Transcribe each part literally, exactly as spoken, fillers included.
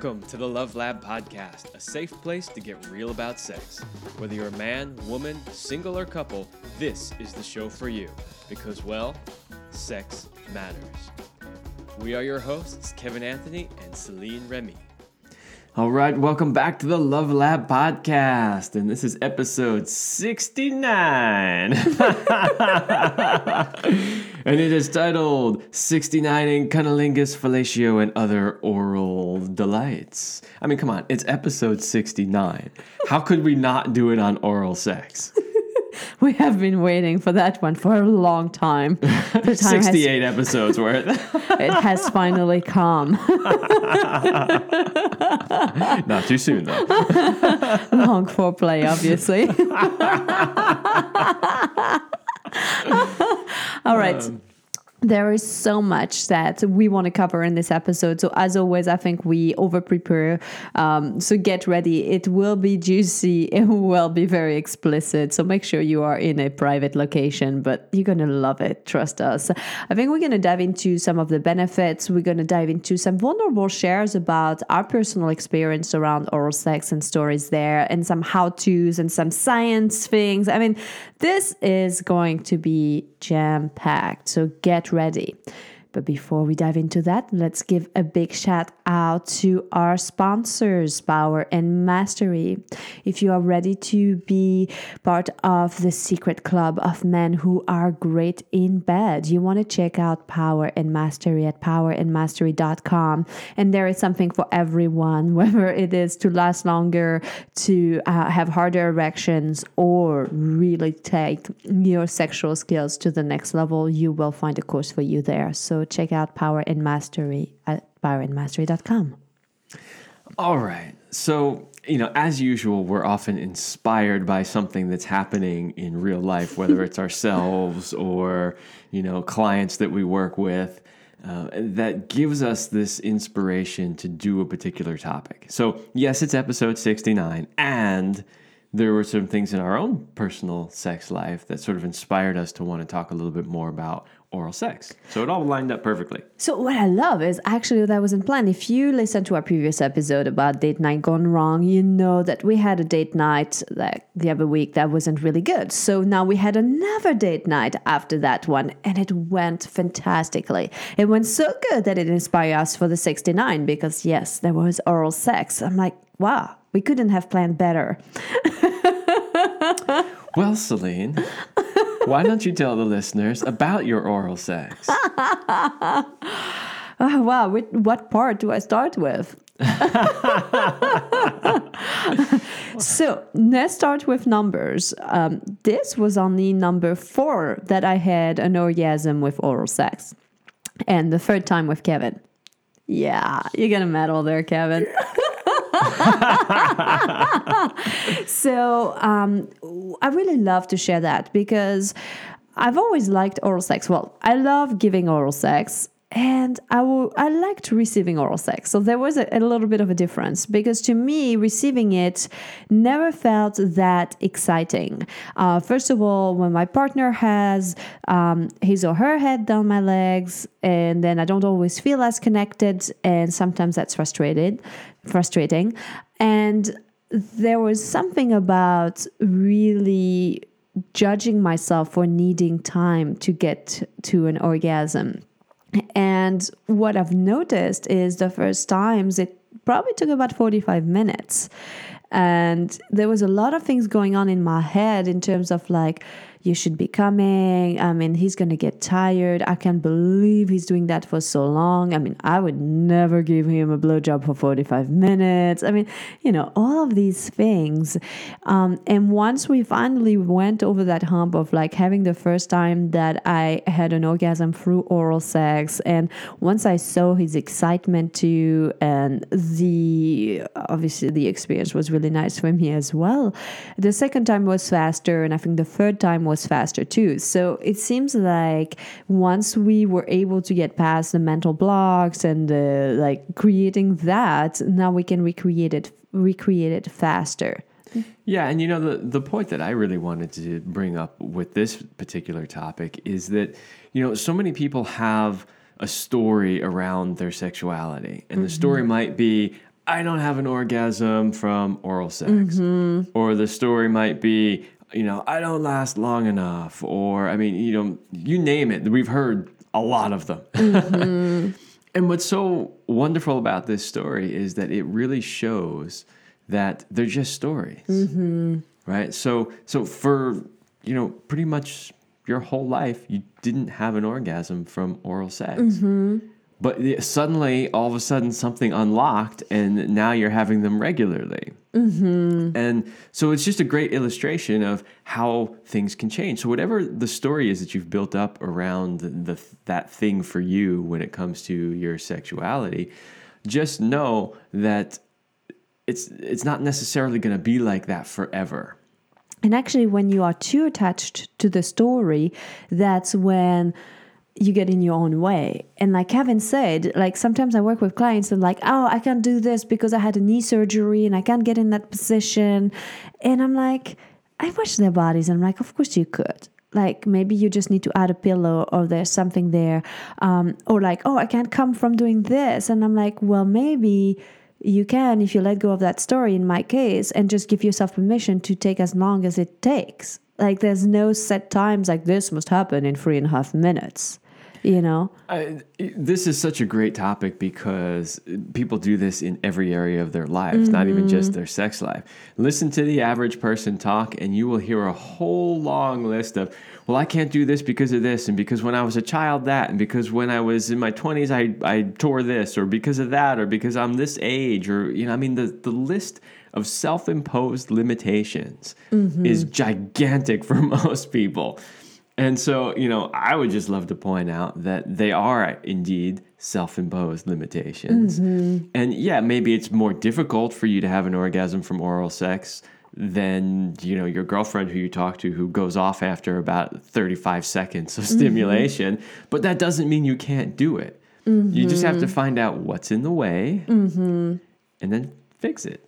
Welcome to the Love Lab Podcast, a safe place to get real about sex. Whether you're a man, woman, single, or couple, this is the show for you. Because, well, sex matters. We are your hosts, Kevin Anthony and Celine Remy. All right, welcome back to the Love Lab Podcast, and this is episode sixty-nine. And it is titled sixty-nine in Cunnilingus, Fellatio, and Other Oral Delights. I mean, come on, it's episode sixty-nine. How could we not do it on oral sex? We have been waiting for that one for a long time. The time sixty-eight has, episodes worth. It has finally come. Not too soon, though. Long foreplay, obviously. All right. Um, there is so much that we want to cover in this episode. So as always, I think we over-prepare. Um, so get ready. It will be juicy. It will be very explicit. So make sure you are in a private location, but you're going to love it. Trust us. I think we're going to dive into some of the benefits. We're going to dive into some vulnerable shares about our personal experience around oral sex and stories there, and some how-tos and some science things. I mean, this is going to be jam-packed. So get ready. But before we dive into that, let's give a big shout out to our sponsors, Power and Mastery. If you are ready to be part of the secret club of men who are great in bed, you want to check out Power and Mastery at power and mastery dot com. And there is something for everyone, whether it is to last longer, to uh, have harder erections, or really take your sexual skills to the next level. You will find a course for you there. So check out Power and Mastery at power and mastery dot com. All right. So, you know, as usual, we're often inspired by something that's happening in real life, whether it's ourselves or, you know, clients that we work with, uh, that gives us this inspiration to do a particular topic. So, yes, it's episode sixty-nine, and there were some things in our own personal sex life that sort of inspired us to want to talk a little bit more about oral sex. So it all lined up perfectly. So what I love is actually that wasn't planned. If you listen to our previous episode about date night gone wrong, you know that we had a date night like the other week that wasn't really good. So now we had another date night after that one, and it went fantastically. It went so good that it inspired us for the sixty-nine, because yes, there was oral sex. I'm like, wow, we couldn't have planned better. Well, Celine, why don't you tell the listeners about your oral sex? Oh, wow, what part do I start with? So let's start with numbers. Um, this was only number four that I had an orgasm with oral sex. And the third time with Kevin. Yeah, you're going to medal there, Kevin. So um, I really love to share that, because I've always liked oral sex. Well, I love giving oral sex, and I, w- I liked receiving oral sex. So there was a, a little bit of a difference, because to me, receiving it never felt that exciting. Uh, first of all, when my partner has um, his or her head down my legs, and then I don't always feel as connected, and sometimes that's frustrated, frustrating. And there was something about really judging myself for needing time to get to an orgasm. And what I've noticed is the first times it probably took about forty-five minutes. And there was a lot of things going on in my head in terms of like, you should be coming. I mean, he's going to get tired. I can't believe he's doing that for so long. I mean, I would never give him a blowjob for forty-five minutes. I mean, you know, all of these things. Um, and once we finally went over that hump of like having the first time that I had an orgasm through oral sex, and once I saw his excitement too, and the, obviously the experience was really nice for me as well. The second time was faster, and I think the third time was faster too. So it seems like once we were able to get past the mental blocks and the, like creating that, now we can recreate it, recreate it faster. Yeah. And you know, the, the point that I really wanted to bring up with this particular topic is that, you know, so many people have a story around their sexuality, and mm-hmm. the story might be, I don't have an orgasm from oral sex. Mm-hmm. Or the story might be, you know, I don't last long enough. Or, I mean, you know, you name it. We've heard a lot of them. Mm-hmm. And what's so wonderful about this story is that it really shows that they're just stories, mm-hmm. right? So, so for, you know, pretty much your whole life, you didn't have an orgasm from oral sex. Mm-hmm. But suddenly, all of a sudden, something unlocked, and now you're having them regularly. Mm-hmm. And so it's just a great illustration of how things can change. So whatever the story is that you've built up around the that thing for you when it comes to your sexuality, just know that it's it's not necessarily going to be like that forever. And actually, when you are too attached to the story, that's when you get in your own way. And like Kevin said, like sometimes I work with clients and like, oh, I can't do this because I had a knee surgery and I can't get in that position. And I'm like, I watch their bodies. And I'm like, of course you could. Like maybe you just need to add a pillow or there's something there. Um, or like, oh, I can't come from doing this. And I'm like, well, maybe you can if you let go of that story in my case and just give yourself permission to take as long as it takes. Like there's no set times like this must happen in three and a half minutes. You know, I, this is such a great topic because people do this in every area of their lives, mm-hmm. not even just their sex life. Listen to the average person talk and you will hear a whole long list of, well, I can't do this because of this. And because when I was a child, that, and because when I was in my twenties, I, I tore this or because of that, or because I'm this age or, you know, I mean, the, the list of self-imposed limitations mm-hmm. is gigantic for most people. And so, you know, I would just love to point out that they are indeed self-imposed limitations. Mm-hmm. And yeah, maybe it's more difficult for you to have an orgasm from oral sex than, you know, your girlfriend who you talk to who goes off after about thirty-five seconds of stimulation. Mm-hmm. But that doesn't mean you can't do it. Mm-hmm. You just have to find out what's in the way mm-hmm. and then fix it.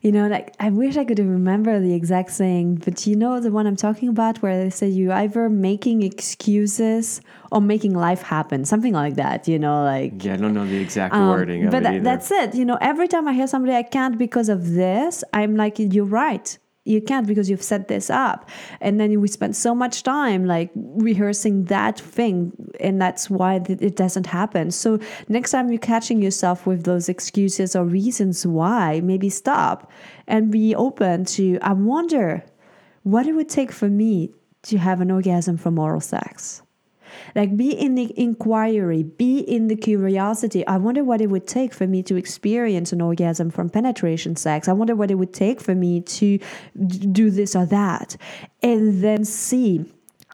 You know, like I wish I could remember the exact saying, but you know the one I'm talking about where they say you either making excuses or making life happen, something like that, you know, like... Yeah, I don't know the exact um, wording of it either. But that's it. You know, every time I hear somebody, I can't because of this, I'm like, you're right. You can't because you've set this up. And then we spend so much time like rehearsing that thing. And that's why th- it doesn't happen. So next time you're catching yourself with those excuses or reasons why, maybe stop and be open to, I wonder what it would take for me to have an orgasm from oral sex. Like be in the inquiry, be in the curiosity. I wonder what it would take for me to experience an orgasm from penetration sex. I wonder what it would take for me to do this or that. And then see,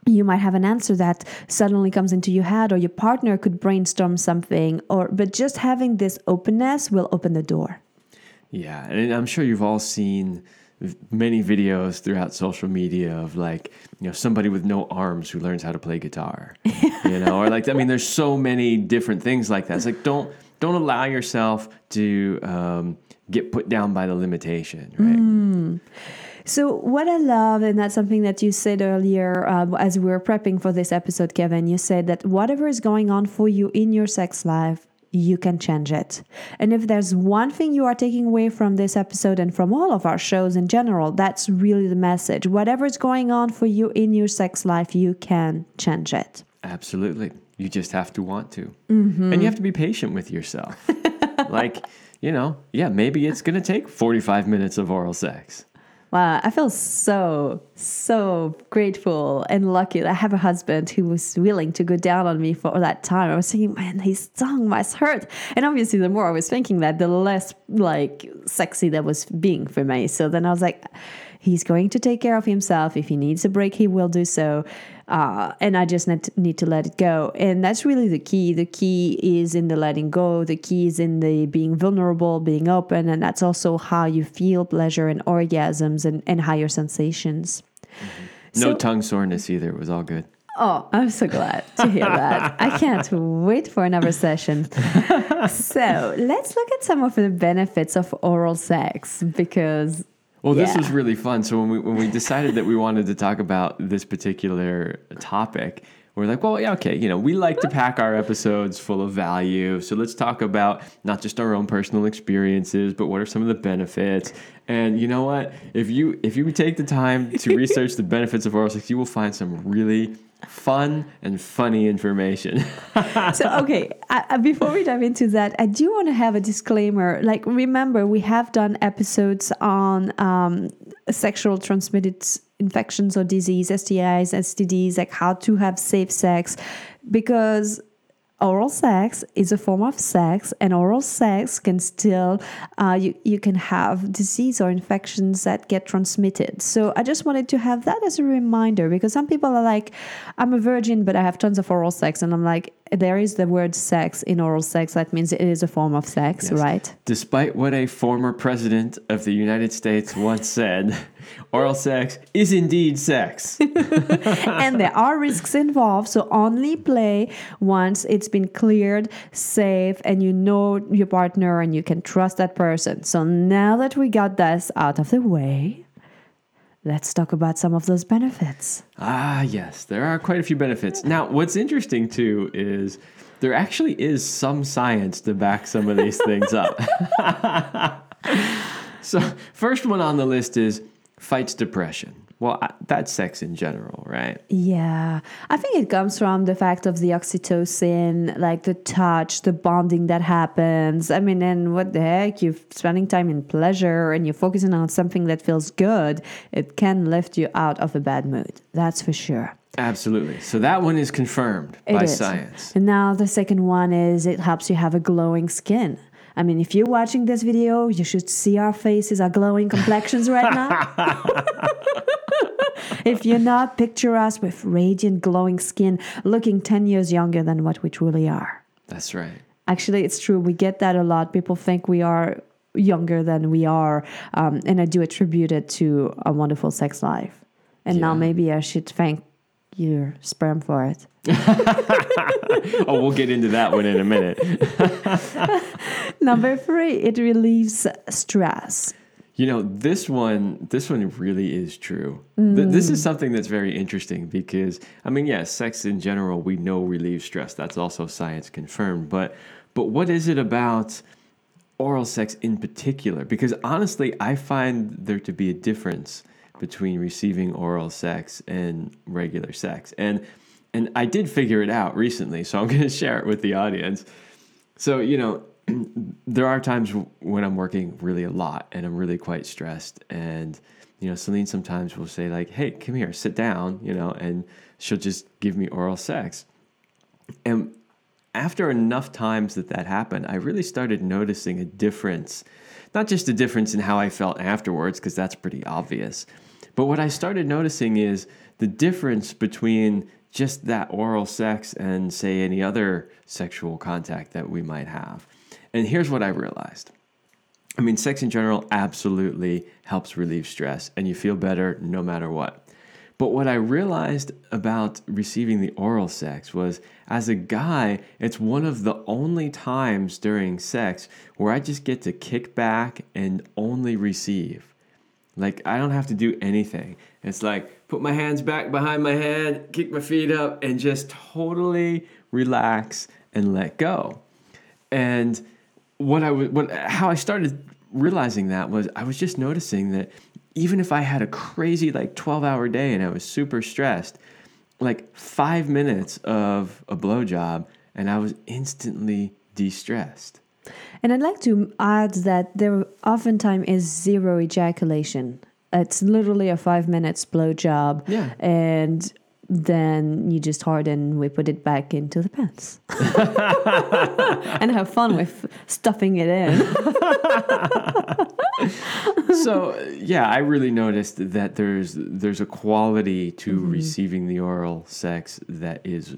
you might have an answer that suddenly comes into your head or your partner could brainstorm something. Or but just having this openness will open the door. Yeah, and I'm sure you've all seen many videos throughout social media of like, you know, somebody with no arms who learns how to play guitar, you know, or like, I mean, there's so many different things like that. It's like, don't, don't allow yourself to um, get put down by the limitation, right? Mm. So what I love, and that's something that you said earlier uh, as we were prepping for this episode, Kevin, you said that whatever is going on for you in your sex life, you can change it. And if there's one thing you are taking away from this episode and from all of our shows in general, that's really the message. Whatever is going on for you in your sex life, you can change it. Absolutely. You just have to want to. Mm-hmm. And you have to be patient with yourself. Like, you know, yeah, maybe it's going to take forty-five minutes of oral sex. Wow, I feel so, so grateful and lucky that I have a husband who was willing to go down on me for that time. I was thinking, man, his tongue must hurt. And obviously, the more I was thinking that, the less, like, sexy that was being for me. So then I was like, he's going to take care of himself. If he needs a break, he will do so. Uh, and I just need to, need to let it go. And that's really the key. The key is in the letting go. The key is in the being vulnerable, being open. And that's also how you feel pleasure and orgasms and, and higher sensations. Mm-hmm. No so, tongue soreness either. It was all good. Oh, I'm so glad to hear that. I can't wait for another session. So let's look at some of the benefits of oral sex because... Well, yeah. This was really fun. So when we when we decided that we wanted to talk about this particular topic, we're like, well, yeah, okay, you know, we like to pack our episodes full of value. So let's talk about not just our own personal experiences, but what are some of the benefits? And you know what? If you if you take the time to research the benefits of oral sex, you will find some really fun and funny information. So, okay, uh, before we dive into that, I do want to have a disclaimer. Like, remember, we have done episodes on um, sexual transmitted infections or disease, S T Is, S T Ds, like how to have safe sex, because oral sex is a form of sex, and oral sex can still, uh, you, you can have disease or infections that get transmitted. So I just wanted to have that as a reminder, because some people are like, I'm a virgin, but I have tons of oral sex. And I'm like, there is the word sex in oral sex. That means it is a form of sex, yes. Right? Despite what a former president of the United States once said, oral sex is indeed sex. And there are risks involved, so only play once it's been cleared, safe, and you know your partner and you can trust that person. So now that we got this out of the way, let's talk about some of those benefits. Ah, yes, there are quite a few benefits. Now, what's interesting too is there actually is some science to back some of these things up. So, first one on the list is fights depression. Well, that's sex in general, right? Yeah. I think it comes from the fact of the oxytocin, like the touch, the bonding that happens. I mean, and what the heck, you're spending time in pleasure and you're focusing on something that feels good. It can lift you out of a bad mood. That's for sure. Absolutely. So that one is confirmed it by is. science. And now the second one is it helps you have a glowing skin. I mean, if you're watching this video, you should see our faces, our glowing complexions right now. If you're not, picture us with radiant, glowing skin, looking ten years younger than what we truly are. That's right. Actually, it's true. We get that a lot. People think we are younger than we are. Um, and I do attribute it to a wonderful sex life. And yeah. Now maybe I should thank your sperm for it. Oh, we'll get into that one in a minute. Number three, it relieves stress. You know, this one, this one really is true. Mm. Th- this is something that's very interesting because, I mean, yes, yeah, sex in general, we know relieves stress. That's also science confirmed. But, but what is it about oral sex in particular? Because honestly, I find there to be a difference between receiving oral sex and regular sex. And, and I did figure it out recently, so I'm going to share it with the audience. So, you know, there are times when I'm working really a lot and I'm really quite stressed. And, you know, Celine sometimes will say like, hey, come here, sit down, you know, and she'll just give me oral sex. And after enough times that that happened, I really started noticing a difference, not just a difference in how I felt afterwards, because that's pretty obvious. But what I started noticing is the difference between just that oral sex and, say, any other sexual contact that we might have. And here's what I realized. I mean, sex in general absolutely helps relieve stress and you feel better no matter what. But what I realized about receiving the oral sex was, as a guy, it's one of the only times during sex where I just get to kick back and only receive. Like, I don't have to do anything. It's like, put my hands back behind my head, kick my feet up, and just totally relax and let go. And what I w- what how I started realizing that was I was just noticing that even if I had a crazy like twelve-hour day and I was super stressed, like five minutes of a blowjob and I was instantly de-stressed. And I'd like to add that there oftentimes is zero ejaculation. It's literally a five minutes blowjob. Yeah. And then you just harden, we put it back into the pants. And have fun with stuffing it in. So, yeah, I really noticed that there's there's a quality to mm-hmm. receiving the oral sex that is...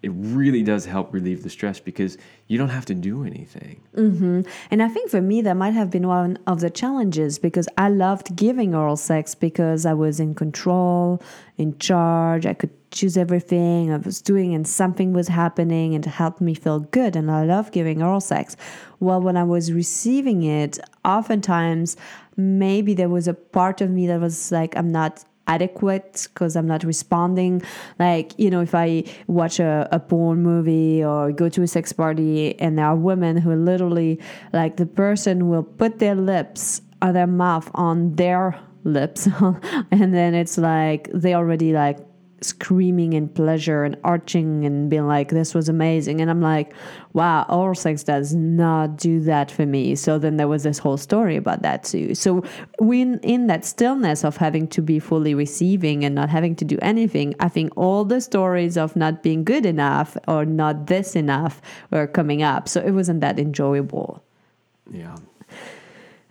It really does help relieve the stress because you don't have to do anything. Mm-hmm. And I think for me, that might have been one of the challenges because I loved giving oral sex because I was in control, in charge. I could choose everything I was doing and something was happening and it helped me feel good. And I love giving oral sex. Well, when I was receiving it, oftentimes maybe there was a part of me that was like, I'm not adequate because I'm not responding. Like, you know, if I watch a, a porn movie or go to a sex party, and there are women who literally, like, the person will put their lips on their mouth on their lips and then it's like they already like screaming in pleasure and arching and being like, this was amazing. And I'm like, wow, oral sex does not do that for me. So then there was this whole story about that too. So when in that stillness of having to be fully receiving and not having to do anything, I think all the stories of not being good enough or not this enough were coming up. So it wasn't that enjoyable. Yeah.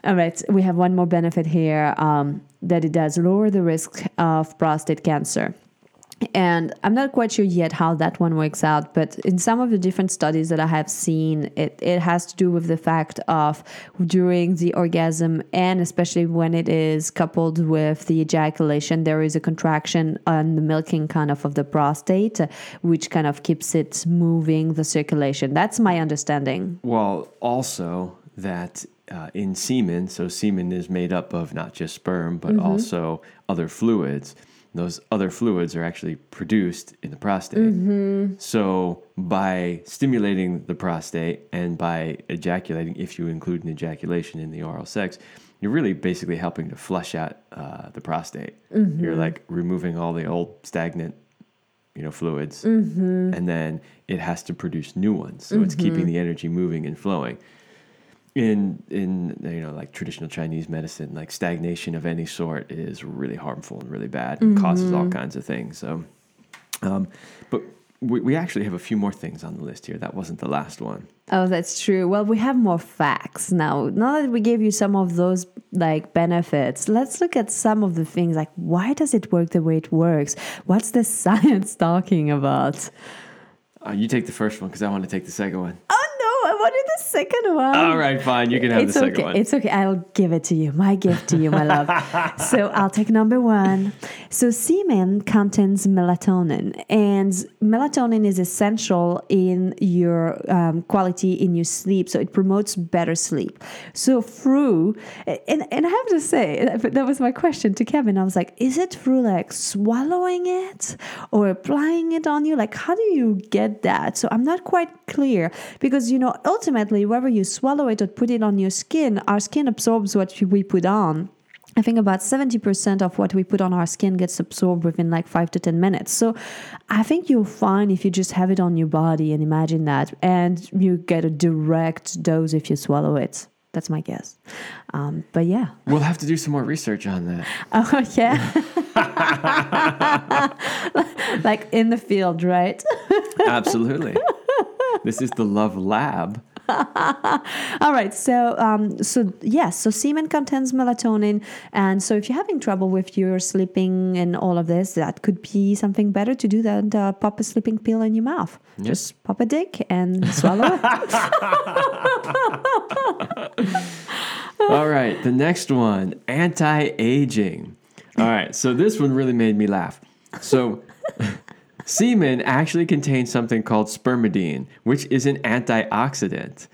All right, we have one more benefit here, um, that it does lower the risk of prostate cancer. And I'm not quite sure yet how that one works out, but in some of the different studies that I have seen, it, it has to do with the fact of during the orgasm, and especially when it is coupled with the ejaculation, there is a contraction on the milking kind of of the prostate, which kind of keeps it moving the circulation. That's my understanding. Well, also that... Uh, in semen, so semen is made up of not just sperm, but mm-hmm. also other fluids. And those other fluids are actually produced in the prostate. Mm-hmm. So by stimulating the prostate and by ejaculating, if you include an ejaculation in the oral sex, you're really basically helping to flush out uh, the prostate. Mm-hmm. You're like removing all the old stagnant, you know, fluids, mm-hmm. and then it has to produce new ones. So mm-hmm. it's keeping the energy moving and flowing. In in you know, like traditional Chinese medicine, like stagnation of any sort is really harmful and really bad and mm-hmm. causes all kinds of things. So, um, but we, we actually have a few more things on the list here. That wasn't the last one. Oh, that's true. Well, we have more facts now. Now that we gave you some of those like benefits, let's look at some of the things like why does it work the way it works? What's the science talking about? Uh, you take the first one because I want to take the second one. Oh, I wanted the second one. All right, fine. You can have it's the second okay. one. It's okay. I'll give it to you. My gift to you, my love. So I'll take number one. So semen contains melatonin, and melatonin is essential in your um, quality in your sleep. So it promotes better sleep. So through, and, and I have to say, that was my question to Kevin. I was like, is it through like swallowing it or applying it on you? Like, how do you get that? So I'm not quite clear because, you know, ultimately, whether you swallow it or put it on your skin, our skin absorbs what we put on. I think about seventy percent of what we put on our skin gets absorbed within like five to ten minutes. So I think you're fine if you just have it on your body and imagine that. And you get a direct dose if you swallow it. That's my guess. Um, but yeah. We'll have to do some more research on that. Oh, yeah. Like in the field, right? Absolutely. This is the Love Lab. All right. So, um, so yes, so semen contains melatonin. And so if you're having trouble with your sleeping and all of this, that could be something better to do than uh, pop a sleeping pill in your mouth. Yep. Just pop a dick and swallow it. All right. The next one, anti-aging. All right. So this one really made me laugh. So... Semen actually contains something called spermidine, which is an antioxidant.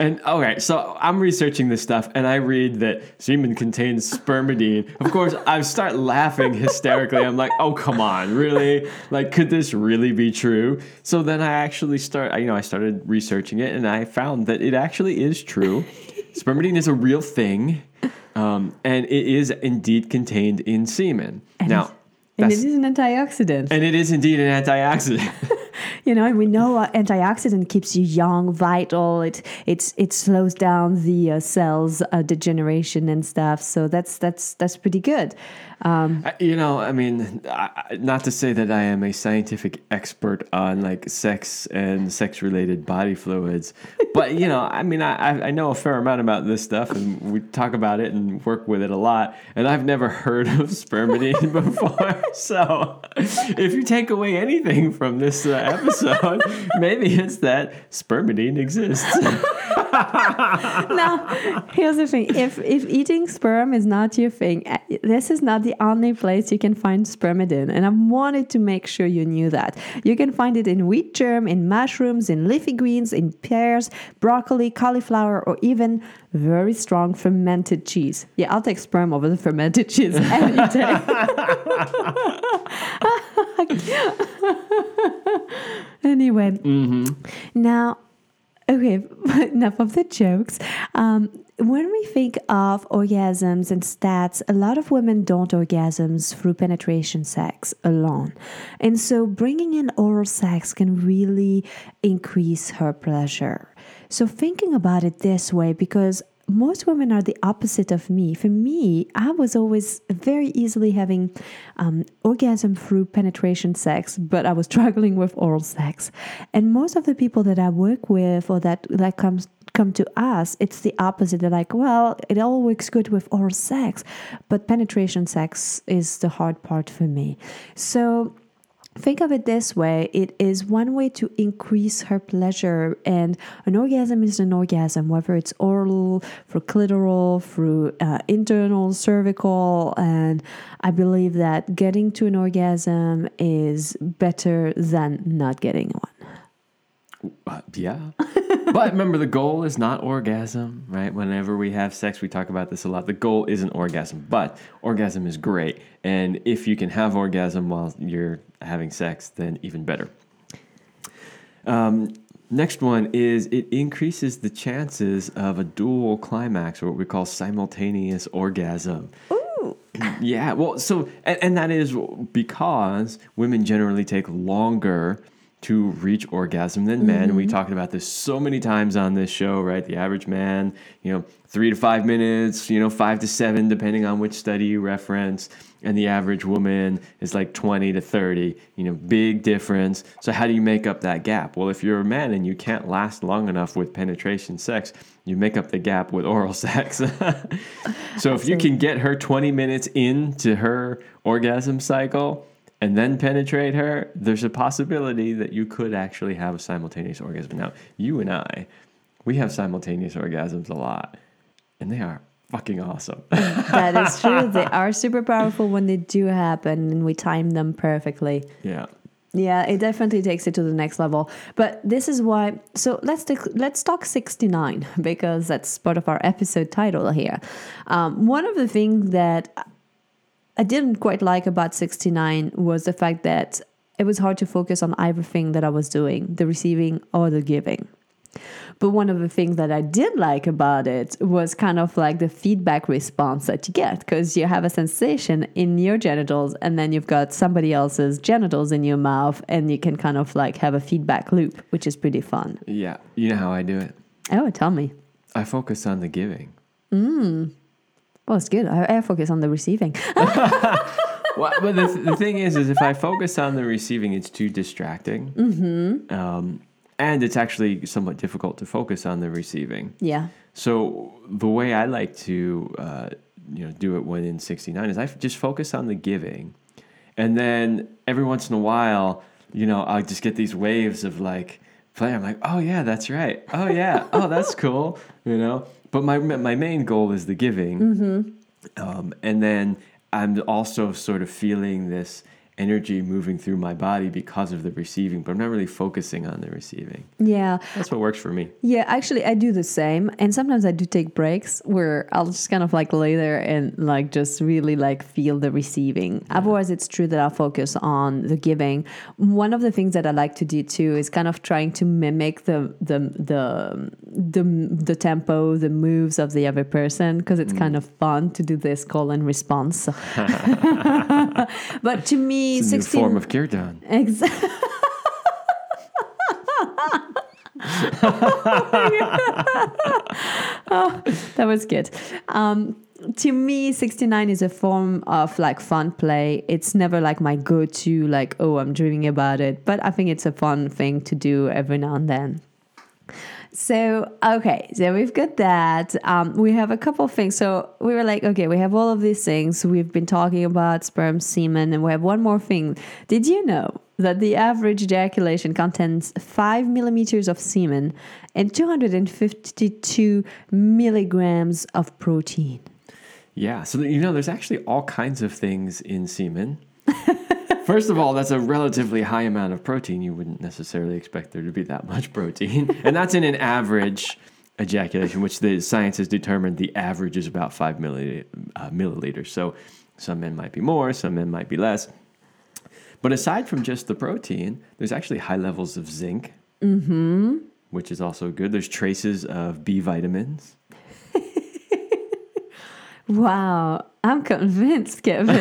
And, okay, so I'm researching this stuff, and I read that semen contains spermidine. Of course, I start laughing hysterically. I'm like, oh, come on, really? Like, could this really be true? So then I actually start, you know, I started researching it, and I found that it actually is true. Spermidine is a real thing, um, and it is indeed contained in semen. And now... That's, and it is an antioxidant. And it is indeed an antioxidant. You know, and we know uh, antioxidant keeps you young, vital. It it's it slows down the uh, cells uh, degeneration and stuff. So that's that's that's pretty good. Um, I, you know, I mean, I, not to say that I am a scientific expert on like sex and sex-related body fluids, but you know, I mean, I I know a fair amount about this stuff, and we talk about it and work with it a lot. And I've never heard of spermidine before. So, if you take away anything from this uh, episode, maybe it's that spermidine exists. Now, here's the thing. If if eating sperm is not your thing, this is not the only place you can find spermidin. And I wanted to make sure you knew that. You can find it in wheat germ, in mushrooms, in leafy greens, in pears, broccoli, cauliflower, or even very strong fermented cheese. Yeah, I'll take sperm over the fermented cheese any day. Anyway, mm-hmm. now, okay, enough of the jokes. Um, when we think of orgasms and stats, a lot of women don't orgasms through penetration sex alone. And so bringing in oral sex can really increase her pleasure. So thinking about it this way, because most women are the opposite of me. For me, I was always very easily having um, orgasm through penetration sex, but I was struggling with oral sex. And most of the people that I work with or that, that comes come to us, it's the opposite. They're like, well, it all works good with oral sex, but penetration sex is the hard part for me. So think of it this way. It is one way to increase her pleasure, and an orgasm is an orgasm, whether it's oral, through clitoral, through uh, internal, cervical, and I believe that getting to an orgasm is better than not getting one. Uh, yeah. But remember, the goal is not orgasm, right? Whenever we have sex, we talk about this a lot. The goal isn't orgasm, but orgasm is great. And if you can have orgasm while you're having sex, then even better. Um, next one is it increases the chances of a dual climax, or what we call simultaneous orgasm. Ooh. Yeah, well, so, and, and that is because women generally take longer to reach orgasm than men. Mm-hmm. We talked about this so many times on this show, right? The average man, you know, three to five minutes, you know, five to seven, depending on which study you reference. And the average woman is like twenty to thirty, you know, big difference. So how do you make up that gap? Well, if you're a man and you can't last long enough with penetration sex, you make up the gap with oral sex. So if you can get her twenty minutes into her orgasm cycle, and then penetrate her, there's a possibility that you could actually have a simultaneous orgasm. Now, you and I, we have simultaneous orgasms a lot, and they are fucking awesome. That is true. They are super powerful when they do happen, and we time them perfectly. Yeah. Yeah, it definitely takes it to the next level. But this is why, so let's take, let's talk sixty-nine, because that's part of our episode title here. Um, one of the things that I didn't quite like about sixty-nine was the fact that it was hard to focus on either thing that I was doing, the receiving or the giving. But one of the things that I did like about it was kind of like the feedback response that you get, because you have a sensation in your genitals and then you've got somebody else's genitals in your mouth, and you can kind of like have a feedback loop, which is pretty fun. Yeah. You know how I do it? Oh, tell me. I focus on the giving. Mm. Well, it's good. I, I focus on the receiving. Well, but the, the thing is, is if I focus on the receiving, it's too distracting. Mm-hmm. Um, and it's actually somewhat difficult to focus on the receiving. Yeah. So the way I like to uh, you know, do it when in sixty-nine is I just focus on the giving. And then every once in a while, you know, I'll just get these waves of like, play. I'm like, oh, yeah, that's right. Oh, yeah. Oh, that's cool. You know? But my my main goal is the giving. Mm-hmm. Um, and then I'm also sort of feeling this energy moving through my body because of the receiving, but I'm not really focusing on the receiving. Yeah. That's what works for me. Yeah, actually, I do the same. And sometimes I do take breaks where I'll just kind of like lay there and like just really like feel the receiving. Yeah. Otherwise, it's true that I'll focus on the giving. One of the things that I like to do too is kind of trying to mimic the the the the, the tempo, the moves of the other person, because it's mm. kind of fun to do this call and response. But to me, it's a new form of kirtan. Exactly. Oh, oh, that was good. Um, to me, sixty-nine is a form of like fun play. It's never like my go-to, like, oh, I'm dreaming about it. But I think it's a fun thing to do every now and then. So, okay, so we've got that. Um, we have a couple of things. So we were like, okay, we have all of these things. We've been talking about sperm, semen, and we have one more thing. Did you know that the average ejaculation contains five millimeters of semen and two hundred fifty-two milligrams of protein. Yeah, so you know, there's actually all kinds of things in semen. First of all, that's a relatively high amount of protein. You wouldn't necessarily expect there to be that much protein. And that's in an average ejaculation, which the science has determined the average is about five millil- uh, milliliters. So some men might be more, some men might be less. But aside from just the protein, there's actually high levels of zinc, mm-hmm. which is also good. There's traces of B vitamins. Wow, I'm convinced, Kevin.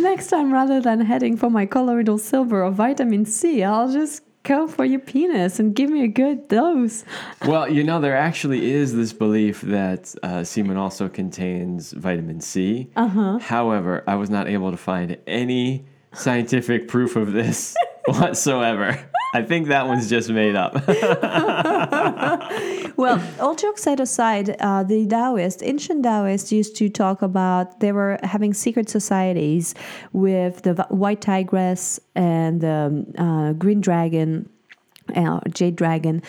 Next time, rather than heading for my colloidal silver or vitamin C, I'll just go for your penis and give me a good dose. Well, you know, there actually is this belief that uh, semen also contains vitamin C. Uh-huh. However, I was not able to find any scientific proof of this whatsoever. I think that one's just made up. Well, all jokes set aside, uh, the Taoists, ancient Taoists used to talk about, they were having secret societies with the white tigress and the um, uh, green dragon, uh, jade dragon.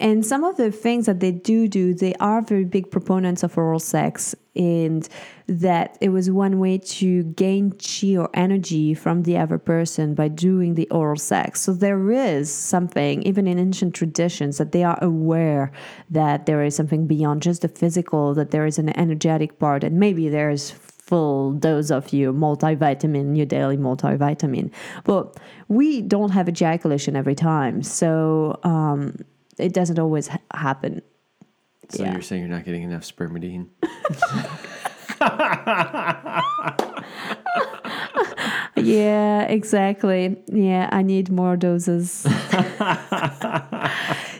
And some of the things that they do do, they are very big proponents of oral sex, and that it was one way to gain chi or energy from the other person by doing the oral sex. So there is something, even in ancient traditions, that they are aware that there is something beyond just the physical, that there is an energetic part, and maybe there is full dose of your multivitamin, your daily multivitamin. But we don't have ejaculation every time, so um, it doesn't always ha- happen. So yeah. You're saying you're not getting enough spermidine? Yeah, exactly. Yeah, I need more doses.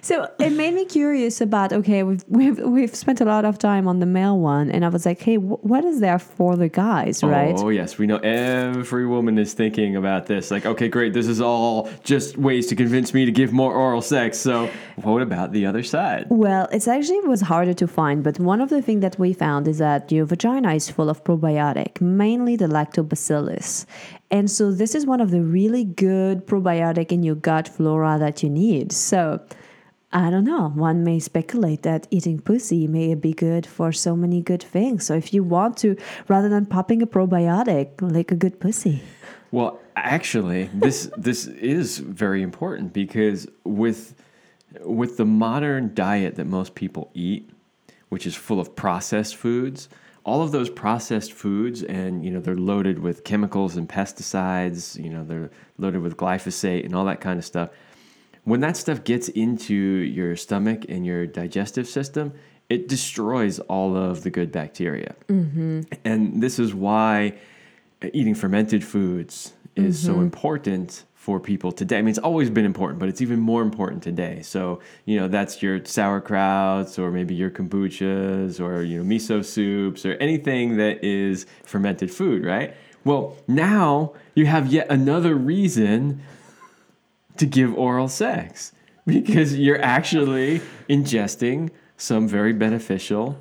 So it made me curious about, okay, we've, we've we've spent a lot of time on the male one, and I was like, hey, wh- what is there for the guys, right? Oh, yes. We know every woman is thinking about this. Like, okay, great. This is all just ways to convince me to give more oral sex. So what about the other side? Well, it's actually was harder to find, but one of the things that we found is that your vagina is full of probiotic, mainly the lactobacillus. And so this is one of the really good probiotic in your gut flora that you need. So I don't know. One may speculate that eating pussy may be good for so many good things. So if you want to, rather than popping a probiotic, like a good pussy. Well, actually, this this is very important, because with with the modern diet that most people eat, which is full of processed foods, all of those processed foods, and you know, they're loaded with chemicals and pesticides, you know, they're loaded with glyphosate and all that kind of stuff. When that stuff gets into your stomach and your digestive system, it destroys all of the good bacteria. Mm-hmm. And this is why eating fermented foods is mm-hmm. so important for people today. I mean, it's always been important, but it's even more important today. So, you know, that's your sauerkrauts, or maybe your kombuchas, or, you know, miso soups, or anything that is fermented food, right? Well, now you have yet another reason to give oral sex, because you're actually ingesting some very beneficial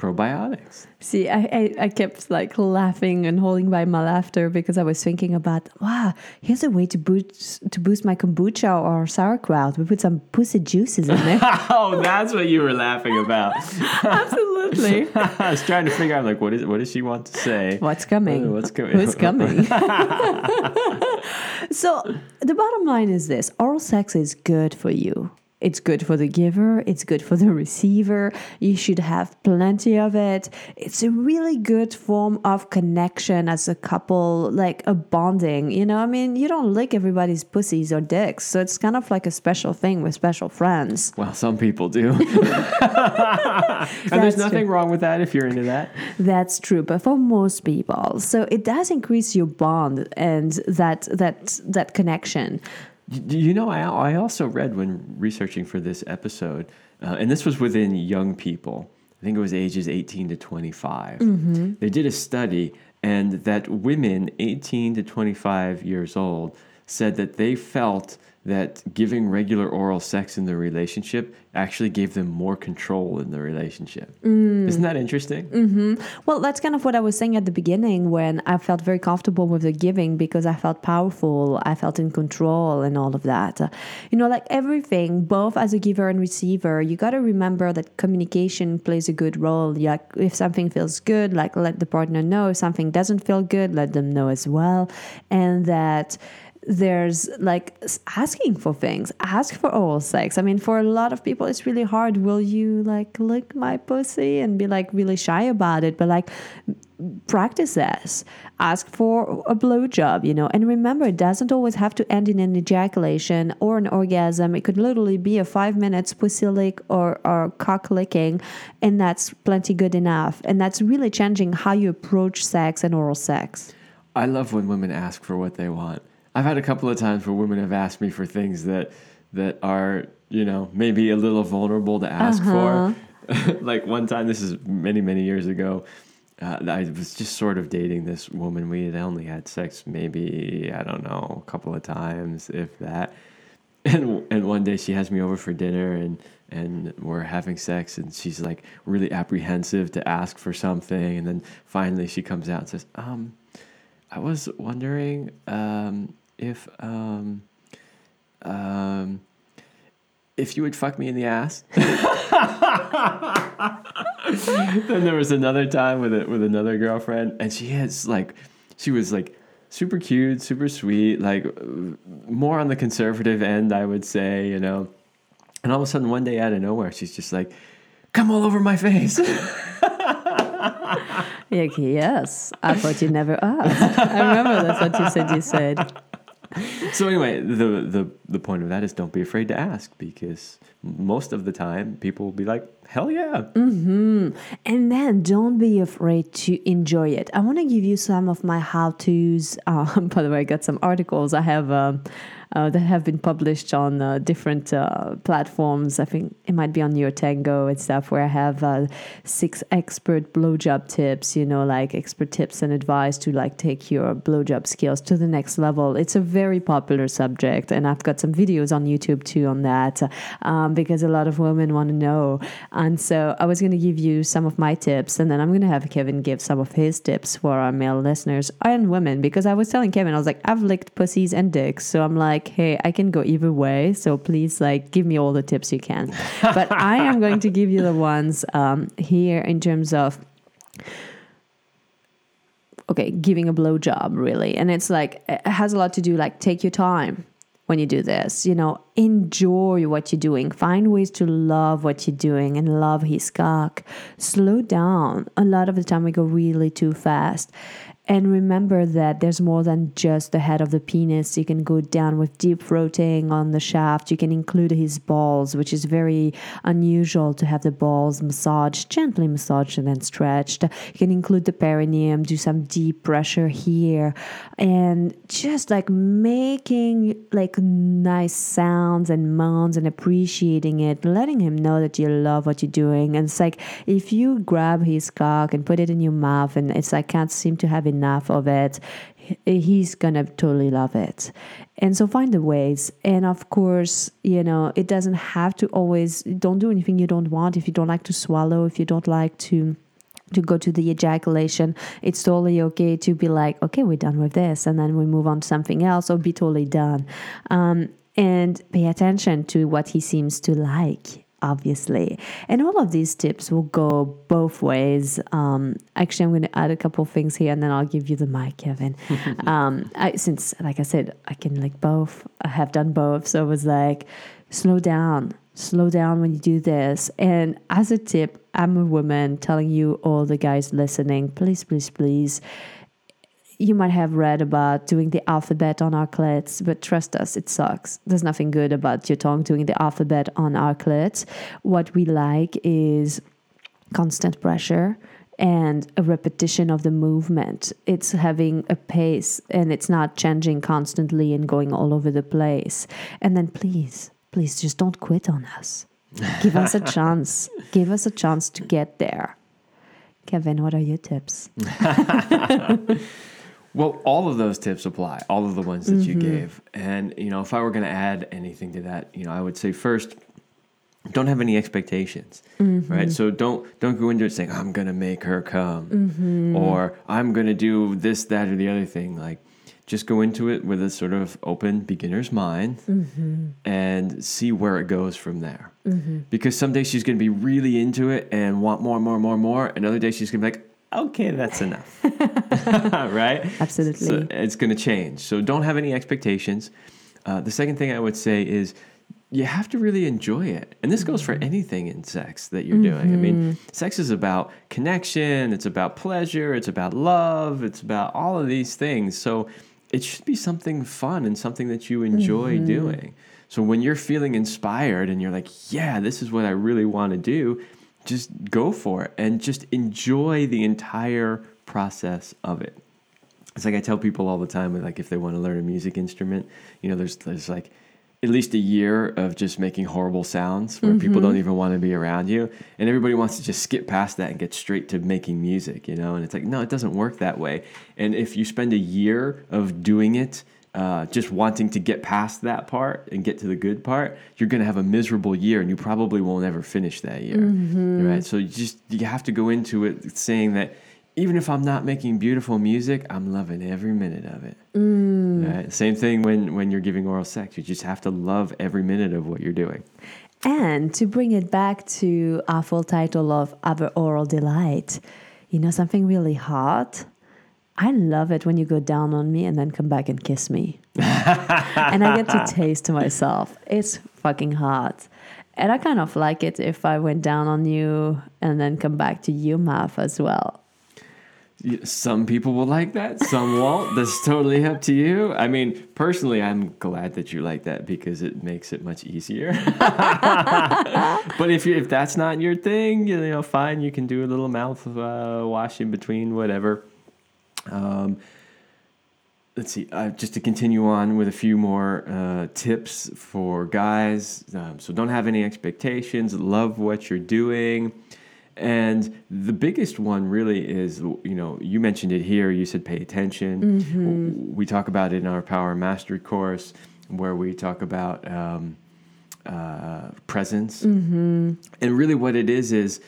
probiotics. See, I, I, I kept like laughing and holding by my laughter, because I was thinking about, wow, here's a way to boost to boost my kombucha or sauerkraut. We put some pussy juices in there. Oh, that's what you were laughing about. Absolutely. I was trying to figure out, like, what is what does she want to say? What's coming? What's coming? Who's coming? So the bottom line is this: oral sex is good for you. It's good for the giver. It's good for the receiver. You should have plenty of it. It's a really good form of connection as a couple, like a bonding. You know, I mean, you don't lick everybody's pussies or dicks. So it's kind of like a special thing with special friends. Well, some people do. And there's nothing true. wrong with that if you're into that. That's true. But for most people. So it does increase your bond and that that that connection. You know, I I also read when researching for this episode, uh, and this was within young people, I think it was ages eighteen to twenty-five. Mm-hmm. They did a study, and that women eighteen to twenty-five years old said that they felt that giving regular oral sex in the relationship actually gave them more control in the relationship. Mm. Isn't that interesting? Mm-hmm. Well, that's kind of what I was saying at the beginning when I felt very comfortable with the giving because I felt powerful, I felt in control and all of that. You know, like everything, both as a giver and receiver, you got to remember that communication plays a good role. Like if something feels good, like let the partner know. If something doesn't feel good, let them know as well. And that there's like asking for things, ask for oral sex. I mean, for a lot of people, it's really hard. Will you like lick my pussy and be like really shy about it? But like practice this, ask for a blowjob, you know, and remember it doesn't always have to end in an ejaculation or an orgasm. It could literally be a five minutes pussy lick or, or cock licking, and that's plenty good enough. And that's really changing how you approach sex and oral sex. I love when women ask for what they want. I've had a couple of times where women have asked me for things that that are, you know, maybe a little vulnerable to ask uh-huh. for. Like one time, this is many, many years ago, uh, I was just sort of dating this woman. We had only had sex maybe, I don't know, a couple of times, if that. And and one day she has me over for dinner and, and we're having sex and she's like really apprehensive to ask for something. And then finally she comes out and says, um, I was wondering... Um, If um, um, if you would fuck me in the ass. Then there was another time with it with another girlfriend, and she has like, she was like super cute, super sweet, like more on the conservative end, I would say, you know. And all of a sudden, one day out of nowhere, she's just like, "Come all over my face." Like, yes, I thought you never asked. I remember that's what you said. You said. So anyway, the, the the point of that is don't be afraid to ask, because most of the time people will be like, hell yeah. Mm-hmm. And then don't be afraid to enjoy it. I want to give you some of my how-tos. Um, by the way, I got some articles I have um, uh, that have been published on uh, different uh, platforms. I think it might be on your Tango and stuff, where I have uh, six expert blowjob tips, you know, like expert tips and advice to like take your blowjob skills to the next level. It's a very popular subject, and I've got some videos on YouTube too on that um, because a lot of women want to know. And so I was going to give you some of my tips, and then I'm going to have Kevin give some of his tips for our male listeners and women, because I was telling Kevin, I was like, I've licked pussies and dicks. So I'm like, hey, I can go either way. So please like give me all the tips you can. But I am going to give you the ones um, here in terms of, okay, giving a blowjob really. And it's like, it has a lot to do, like take your time. When you do this, you know, enjoy what you're doing. Find ways to love what you're doing and love his cock. Slow down. A lot of the time we go really too fast. And remember that there's more than just the head of the penis. You can go down with deep throating on the shaft. You can include his balls, which is very unusual to have the balls massaged, gently massaged and then stretched. You can include the perineum, do some deep pressure here. And just like making like nice sounds and moans and appreciating it, letting him know that you love what you're doing. And it's like if you grab his cock and put it in your mouth and it's like can't seem to have any enough of it, he's gonna totally love it. And so find the ways. And of course, you know, it doesn't have to always, don't do anything you don't want. If you don't like to swallow, if you don't like to to go to the ejaculation, it's totally okay to be like, okay, we're done with this, and then we move on to something else, or be totally done. Um, and pay attention to what he seems to like, obviously. And all of these tips will go both ways. Um, actually, I'm going to add a couple of things here, and then I'll give you the mic, Kevin. um, I, since, like I said, I can like both. I have done both. So it was like, slow down. Slow down when you do this. And as a tip, I'm a woman telling you, all the guys listening, please, please, please. You might have read about doing the alphabet on our clits, but trust us, it sucks. There's nothing good about your tongue doing the alphabet on our clits. What we like is constant pressure and a repetition of the movement. It's having a pace, and it's not changing constantly and going all over the place. And then please, please just don't quit on us. Give us a chance. Give us a chance to get there. Kevin, what are your tips? Well, all of those tips apply, all of the ones that mm-hmm. you gave. And, you know, if I were going to add anything to that, you know, I would say first, don't have any expectations, mm-hmm. right? So don't don't go into it saying, I'm going to make her come mm-hmm. or I'm going to do this, that, or the other thing. Like, just go into it with a sort of open beginner's mind mm-hmm. and see where it goes from there. Mm-hmm. Because someday she's going to be really into it and want more, more, more, more. Another day she's going to be like, okay, that's enough, right? Absolutely. So it's going to change. So don't have any expectations. Uh, the second thing I would say is you have to really enjoy it. And this mm-hmm. goes for anything in sex that you're mm-hmm. doing. I mean, sex is about connection. It's about pleasure. It's about love. It's about all of these things. So it should be something fun and something that you enjoy mm-hmm. doing. So when you're feeling inspired and you're like, yeah, this is what I really want to do, just go for it and just enjoy the entire process of it. It's like I tell people all the time, like if they want to learn a music instrument, you know, there's there's like at least a year of just making horrible sounds where mm-hmm. people don't even want to be around you. And everybody wants to just skip past that and get straight to making music, you know? And it's like, no, it doesn't work that way. And if you spend a year of doing it, Uh, just wanting to get past that part and get to the good part, you're going to have a miserable year and you probably won't ever finish that year, mm-hmm. right? So you just you have to go into it saying that even if I'm not making beautiful music, I'm loving every minute of it. Mm. Right? Same thing when, when you're giving oral sex. You just have to love every minute of what you're doing. And to bring it back to our full title of Other Oral Delight, you know, something really hot. I love it when you go down on me and then come back and kiss me. And I get to taste myself. It's fucking hot. And I kind of like it if I went down on you and then come back to your mouth as well. Some people will like that. Some won't. That's totally up to you. I mean, personally, I'm glad that you like that because it makes it much easier. But if you, if that's not your thing, you know, fine. You can do a little mouth uh, wash in between, whatever. Um, let's see, uh, just to continue on with a few more uh, tips for guys. Um, so don't have any expectations, love what you're doing. And the biggest one really is, you know, you mentioned it here, you said pay attention. Mm-hmm. We talk about it in our Power and Mastery course where we talk about um, uh, presence. Mm-hmm. And really what it is is,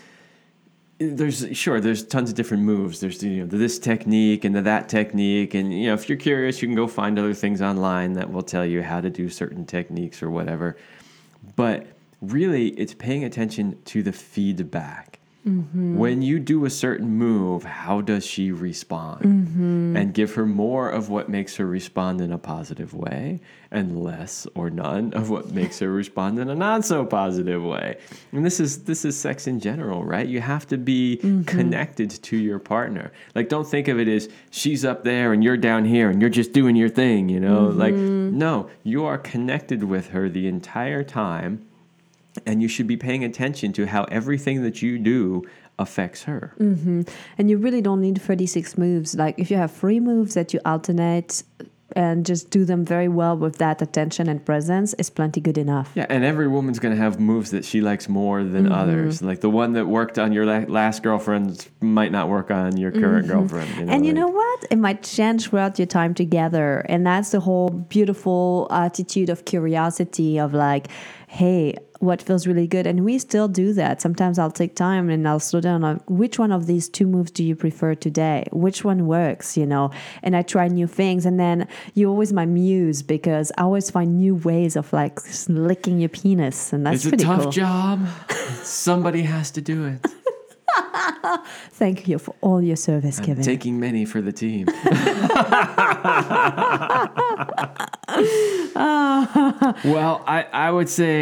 There's sure there's tons of different moves. There's you know this technique and the that technique, and you know if you're curious, you can go find other things online that will tell you how to do certain techniques or whatever. But really, it's paying attention to the feedback. Mm-hmm. When you do a certain move, how does she respond? Mm-hmm. And give her more of what makes her respond in a positive way and less or none of what makes her respond in a not so positive way. And this is this is sex in general, right? You have to be mm-hmm. connected to your partner. Like, don't think of it as she's up there and you're down here and you're just doing your thing, you know? Mm-hmm. Like, no, you are connected with her the entire time. And you should be paying attention to how everything that you do affects her. Mm-hmm. And you really don't need thirty-six moves. Like if you have three moves that you alternate and just do them very well with that attention and presence, is plenty good enough. Yeah, and every woman's going to have moves that she likes more than mm-hmm. others. Like the one that worked on your la- last girlfriend might not work on your current mm-hmm. girlfriend. You know, and like, you know what? It might change throughout your time together. And that's the whole beautiful attitude of curiosity of like, hey, what feels really good? And we still do that. Sometimes I'll take time and I'll slow down on which one of these two moves do you prefer today? Which one works, you know? And I try new things. And then you're always my muse because I always find new ways of like licking your penis. And that's pretty cool. It's a tough job. Somebody has to do it. Thank you for all your service, I'm Kevin. Taking many for the team. Well, I, I would say,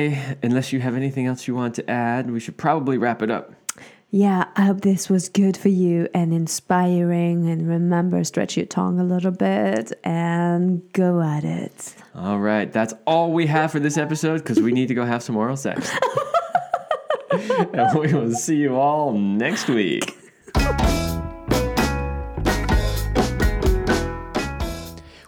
unless you have anything else you want to add, we should probably wrap it up. Yeah, I hope this was good for you and inspiring. And remember, stretch your tongue a little bit and go at it. All right, that's all we have for this episode because we need to go have some oral sex. And we will see you all next week.